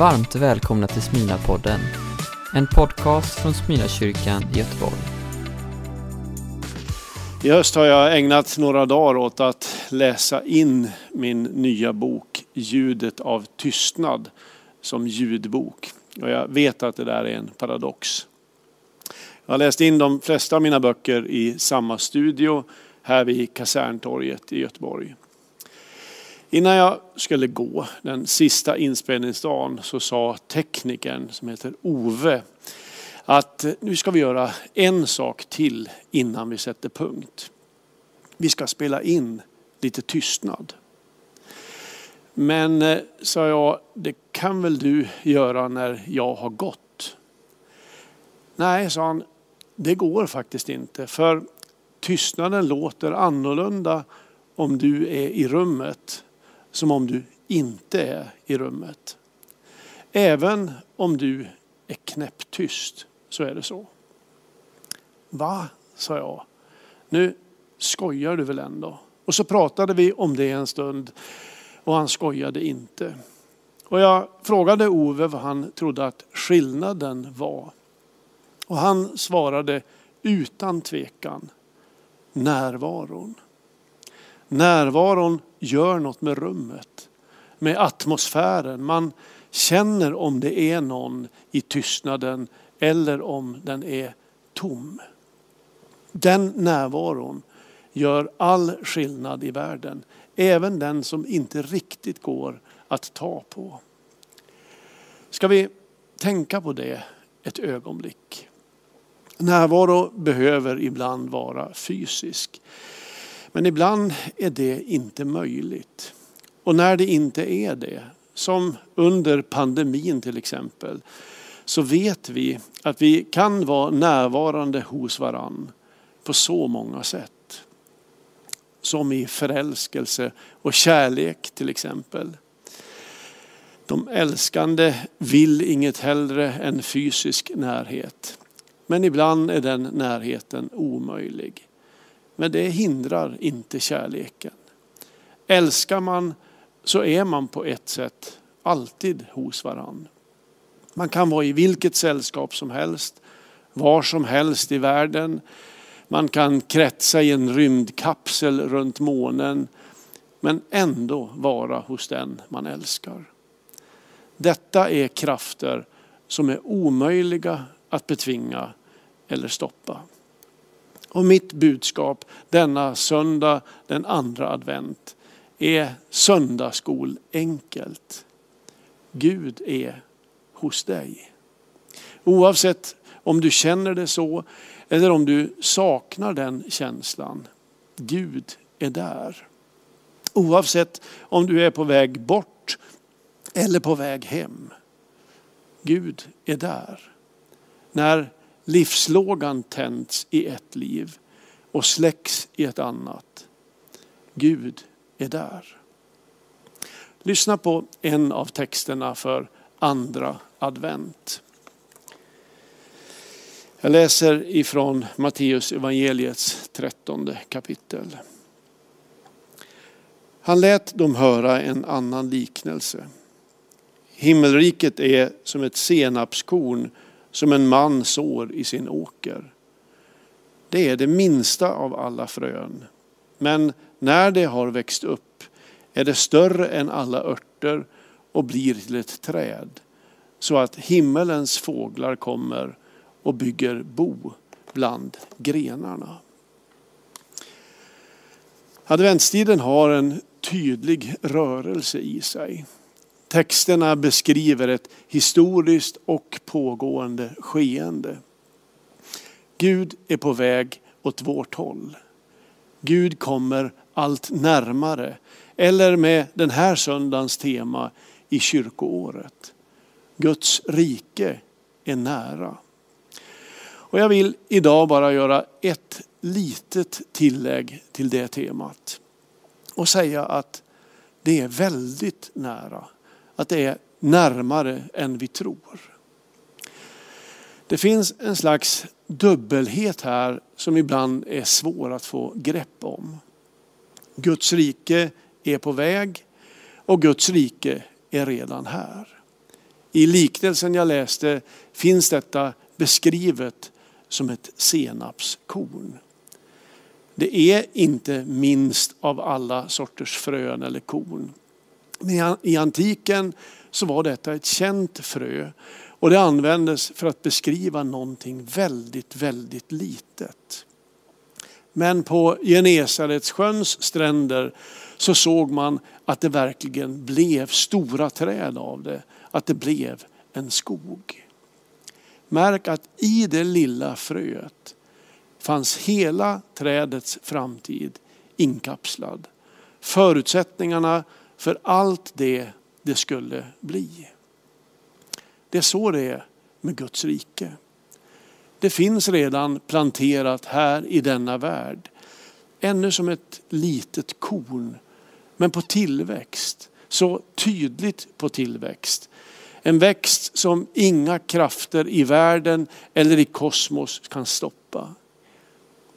Varmt välkomna till Smina-podden, en podcast från Smina-kyrkan i Göteborg. I höst har jag ägnat några dagar åt att läsa in min nya bok Ljudet av tystnad som ljudbok. Och jag vet att det där är en paradox. Jag har läst in de flesta av mina böcker i samma studio här vid Kaserntorget i Göteborg. Innan jag skulle gå den sista inspelningsdagen så sa teknikern som heter Ove att nu ska vi göra en sak till innan vi sätter punkt. Vi ska spela in lite tystnad. Men, sa jag, det kan väl du göra när jag har gått? Nej, sa han, det går faktiskt inte, för tystnaden låter annorlunda om du är i rummet som om du inte är i rummet. Även om du är knäpptyst så är det så. Va, sa jag. Nu skojar du väl ändå? Och så pratade vi om det en stund och han skojade inte. Och jag frågade Ove vad han trodde att skillnaden var. Och han svarade utan tvekan: närvaron. Närvaron gör något med rummet, med atmosfären. Man känner om det är någon i tystnaden eller om den är tom. Den närvaron gör all skillnad i världen, även den som inte riktigt går att ta på. Ska vi tänka på det ett ögonblick? Närvaro behöver ibland vara fysisk. Men ibland är det inte möjligt. Och när det inte är det, som under pandemin till exempel, så vet vi att vi kan vara närvarande hos varann på så många sätt. Som i förälskelse och kärlek till exempel. De älskande vill inget hellre än fysisk närhet. Men ibland är den närheten omöjlig. Men det hindrar inte kärleken. Älskar man så är man på ett sätt alltid hos varann. Man kan vara i vilket sällskap som helst, var som helst i världen. Man kan kretsa i en rymdkapsel runt månen, men ändå vara hos den man älskar. Detta är krafter som är omöjliga att betvinga eller stoppa. Och mitt budskap denna söndag, den andra advent, är söndagsskol enkelt. Gud är hos dig. Oavsett om du känner det så eller om du saknar den känslan. Gud är där. Oavsett om du är på väg bort eller på väg hem. Gud är där. När livslågan tänds i ett liv och släcks i ett annat. Gud är där. Lyssna på en av texterna för andra advent. Jag läser ifrån Matteus evangeliets 13:e kapitel. Han lät dem höra en annan liknelse. Himmelriket är som ett senapskorn som en man sår i sin åker. Det är det minsta av alla frön. Men när det har växt upp är det större än alla örter och blir till ett träd. Så att himmelens fåglar kommer och bygger bo bland grenarna. Adventstiden har en tydlig rörelse i sig. Texterna beskriver ett historiskt och pågående skeende. Gud är på väg åt vårt håll. Gud kommer allt närmare, eller med den här söndagens tema i kyrkoåret: Guds rike är nära. Och jag vill idag bara göra ett litet tillägg till det temat och säga att det är väldigt nära. Att det är närmare än vi tror. Det finns en slags dubbelhet här som ibland är svår att få grepp om. Guds rike är på väg och Guds rike är redan här. I liknelsen jag läste finns detta beskrivet som ett senapskorn. Det är inte minst av alla sorters frön eller korn. Men i antiken så var detta ett känt frö. Och det användes för att beskriva någonting väldigt, väldigt litet. Men på Genesarets sjöns stränder så såg man att det verkligen blev stora träd av det. Att det blev en skog. Märk att i det lilla fröet fanns hela trädets framtid inkapslad. Förutsättningarna för allt det skulle bli. Det är så det är med Guds rike. Det finns redan planterat här i denna värld. Ännu som ett litet korn, men på tillväxt. Så tydligt på tillväxt. En växt som inga krafter i världen eller i kosmos kan stoppa.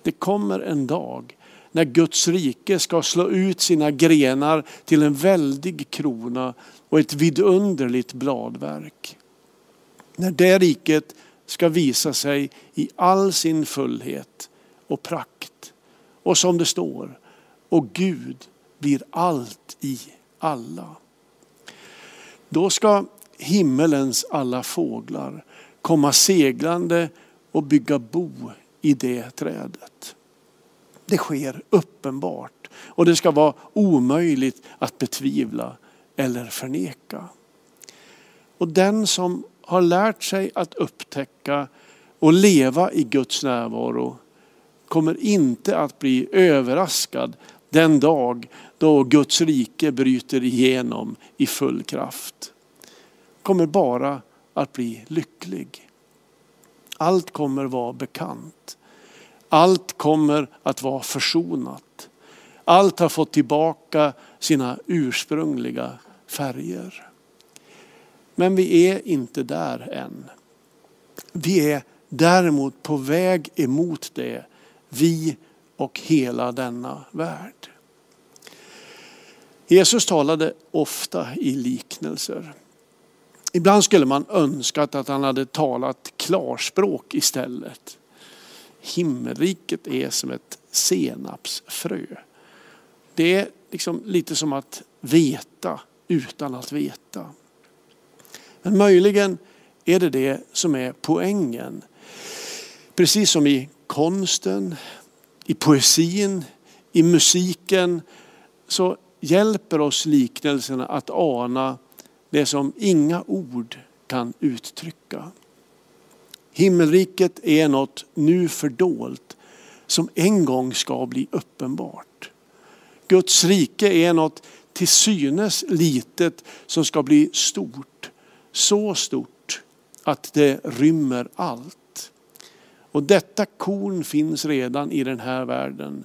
Det kommer en dag när Guds rike ska slå ut sina grenar till en väldig krona och ett vidunderligt bladverk. När det riket ska visa sig i all sin fullhet och prakt. Och som det står, och Gud blir allt i alla. Då ska himmelens alla fåglar komma seglande och bygga bo i det trädet. Det sker uppenbart och det ska vara omöjligt att betvivla eller förneka. Och den som har lärt sig att upptäcka och leva i Guds närvaro kommer inte att bli överraskad den dag då Guds rike bryter igenom i full kraft. Kommer bara att bli lycklig. Allt kommer vara bekant. Allt kommer att vara försonat. Allt har fått tillbaka sina ursprungliga färger. Men vi är inte där än. Vi är däremot på väg emot det. Vi och hela denna värld. Jesus talade ofta i liknelser. Ibland skulle man önskat att han hade talat klarspråk istället. Himmelriket är som ett senapsfrö. Det är liksom lite som att veta utan att veta. Men möjligen är det som är poängen. Precis som i konsten, i poesin, i musiken så hjälper oss liknelserna att ana det som inga ord kan uttrycka. Himmelriket är något nu fördolt som en gång ska bli uppenbart. Guds rike är något till synes litet som ska bli stort. Så stort att det rymmer allt. Och detta korn finns redan i den här världen.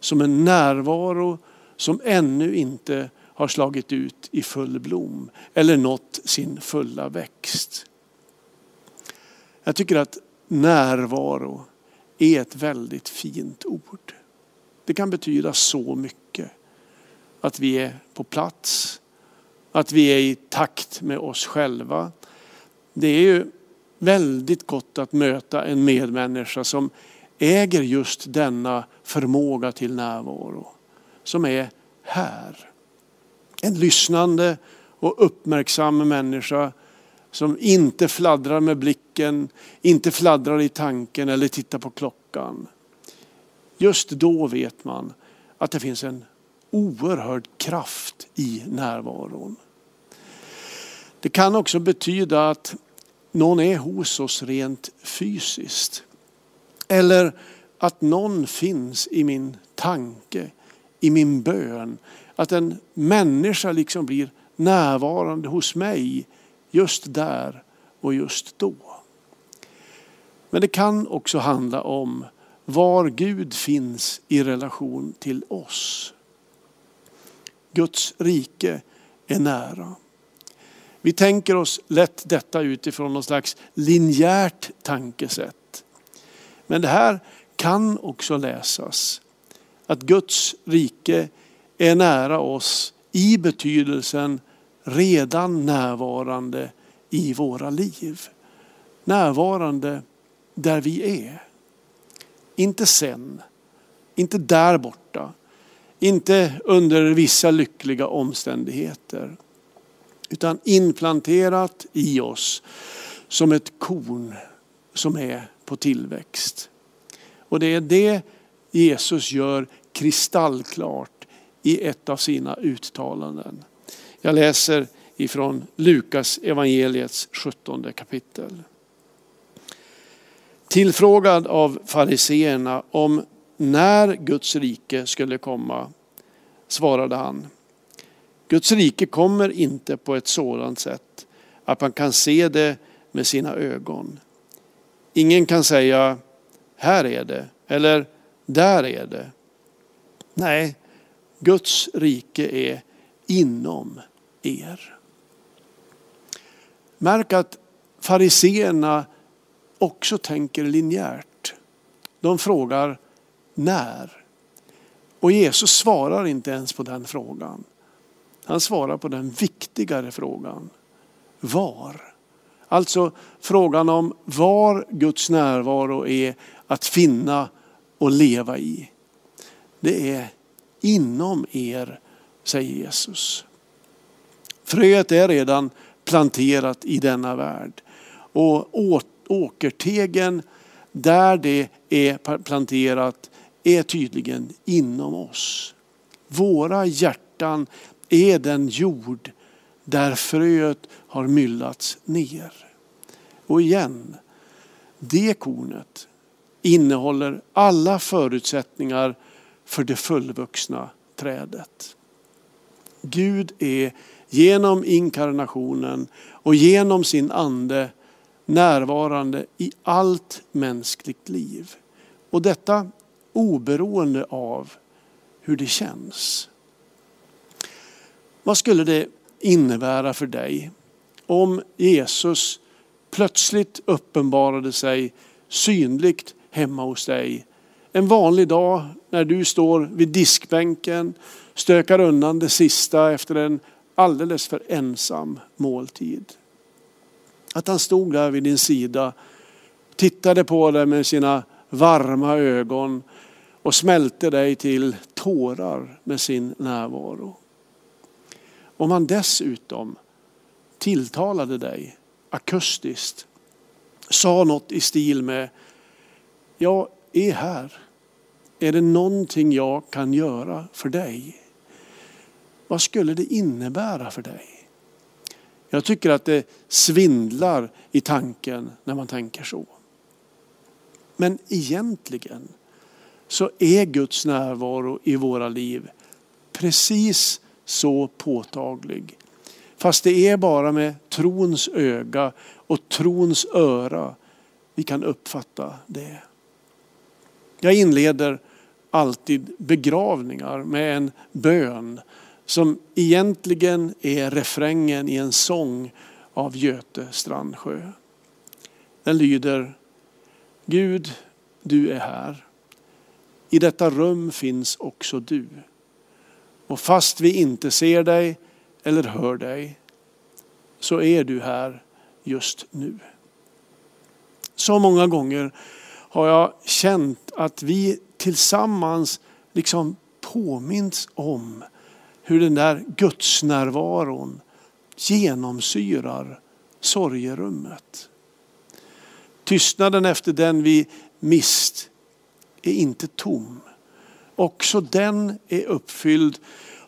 Som en närvaro som ännu inte har slagit ut i full blom. Eller nått sin fulla växt. Jag tycker att närvaro är ett väldigt fint ord. Det kan betyda så mycket. Att vi är på plats. Att vi är i takt med oss själva. Det är ju väldigt gott att möta en medmänniska som äger just denna förmåga till närvaro. Som är här. En lyssnande och uppmärksam människa som inte fladdrar med blicken, inte fladdrar i tanken eller tittar på klockan. Just då vet man att det finns en oerhörd kraft i närvaron. Det kan också betyda att någon är hos oss rent fysiskt. Eller att någon finns i min tanke, i min bön. Att en människa liksom blir närvarande hos mig just där och just då. Men det kan också handla om var Gud finns i relation till oss. Guds rike är nära. Vi tänker oss lätt detta utifrån någon slags linjärt tankesätt. Men det här kan också läsas. Att Guds rike är nära oss i betydelsen redan närvarande i våra liv. Närvarande där vi är. Inte sen. Inte där borta. Inte under vissa lyckliga omständigheter. Utan implanterat i oss som ett korn som är på tillväxt. Och det är det Jesus gör kristallklart i ett av sina uttalanden. Jag läser ifrån Lukas evangeliets 17 kapitel. Tillfrågad av fariseerna om när Guds rike skulle komma, svarade han: Guds rike kommer inte på ett sådant sätt att man kan se det med sina ögon. Ingen kan säga, här är det, eller där är det. Nej, Guds rike är inom er. Märk att fariseerna också tänker linjärt. De frågar när. Och Jesus svarar inte ens på den frågan. Han svarar på den viktigare frågan. Var? Alltså frågan om var Guds närvaro är att finna och leva i. Det är inom er, säger Jesus. Fröet är redan planterat i denna värld. Och åkertegen där det är planterat är tydligen inom oss. Våra hjärtan är den jord där fröet har myllats ner. Och igen, det kornet innehåller alla förutsättningar för det fullvuxna trädet. Gud är genom inkarnationen och genom sin ande närvarande i allt mänskligt liv. Och detta oberoende av hur det känns. Vad skulle det innebära för dig om Jesus plötsligt uppenbarade sig synligt hemma hos dig en vanlig dag när du står vid diskbänken, stökar undan det sista efter en alldeles för ensam måltid? Att han stod där vid din sida, tittade på dig med sina varma ögon och smälte dig till tårar med sin närvaro. Om han dessutom tilltalade dig akustiskt, sa något i stil med: jag är här, är det någonting jag kan göra för dig? Vad skulle det innebära för dig? Jag tycker att det svindlar i tanken när man tänker så. Men egentligen så är Guds närvaro i våra liv precis så påtaglig. Fast det är bara med trons öga och trons öra vi kan uppfatta det. Jag inleder alltid begravningar med en bön som egentligen är refrängen i en sång av Göte Strandsjö. Den lyder: Gud, du är här. I detta rum finns också du. Och fast vi inte ser dig eller hör dig, så är du här just nu. Så många gånger har jag känt att vi tillsammans liksom påminns om hur den där gudsnärvaron genomsyrar sorgerummet. Tystnaden efter den vi mist är inte tom. Också den är uppfylld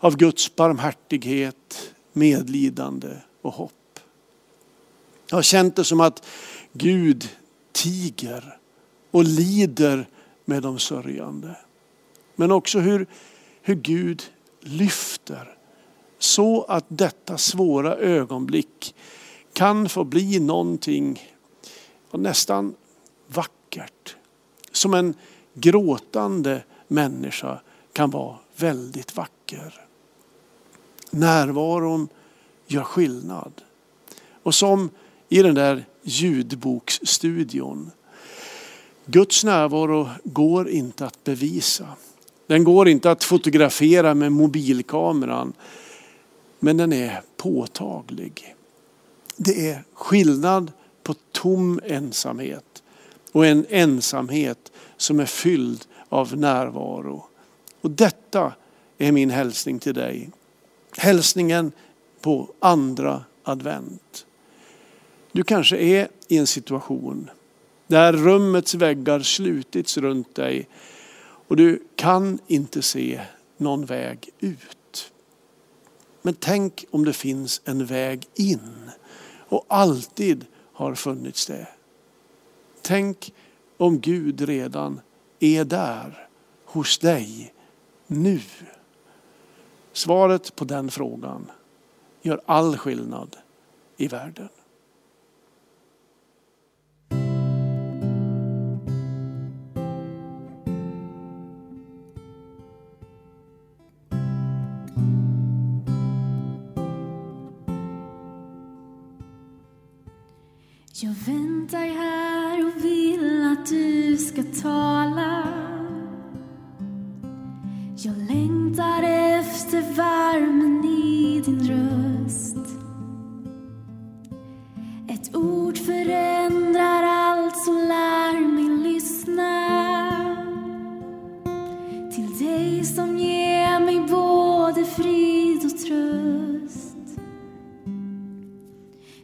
av Guds barmhärtighet, medlidande och hopp. Jag har känt det som att Gud tiger och lider med de sörjande. Men också hur Gud lyfter så att detta svåra ögonblick kan få bli någonting nästan vackert. Som en gråtande människa kan vara väldigt vacker. Närvaron gör skillnad. Och som i den där ljudboksstudion. Guds närvaro går inte att bevisa. Den går inte att fotografera med mobilkameran. Men den är påtaglig. Det är skillnad på tom ensamhet och en ensamhet som är fylld av närvaro. Och detta är min hälsning till dig. Hälsningen på andra advent. Du kanske är i en situation där rummets väggar slutits runt dig och du kan inte se någon väg ut. Men tänk om det finns en väg in, och alltid har funnits det. Tänk om Gud redan är där hos dig nu. Svaret på den frågan gör all skillnad i världen. Jag väntar här och vill att du ska tala. Jag längtar efter värmen i din röst. Ett ord förändrar allt som lär mig lyssna. Till dig som ger mig både frid och tröst.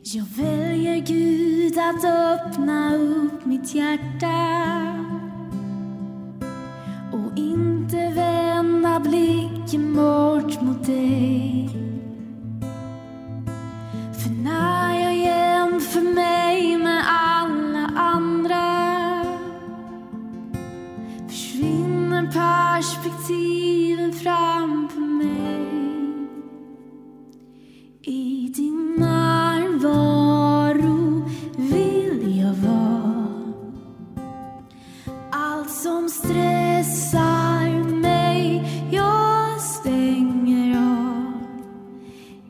Jag väljer Gud att öppna upp mitt hjärta och inte vända blicken bort mot dig. För när jag jämför mig med alla andra försvinner perspektiven framför mig. I din närvaro som stressar mig, jag stänger av.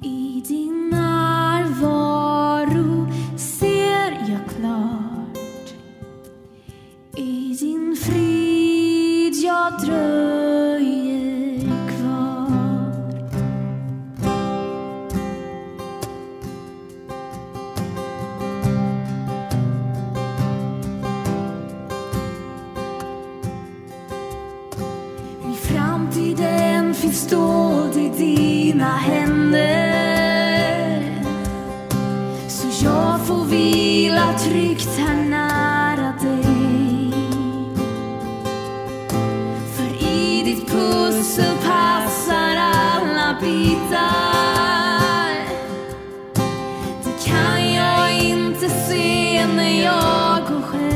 I din närvaro ser jag klart. I din frid jag dröjer kvar. Tiden finns dold i dina händer, så jag får vila tryggt här nära dig. För i ditt pussel passar alla bitar. Det kan jag inte se när jag går själv.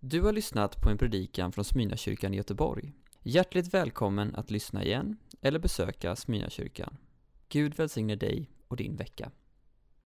Du har lyssnat på en predikan från Smyrnakyrkan i Göteborg. Hjärtligt välkommen att lyssna igen eller besöka Smyrnakyrkan. Gud välsigne dig och din vecka.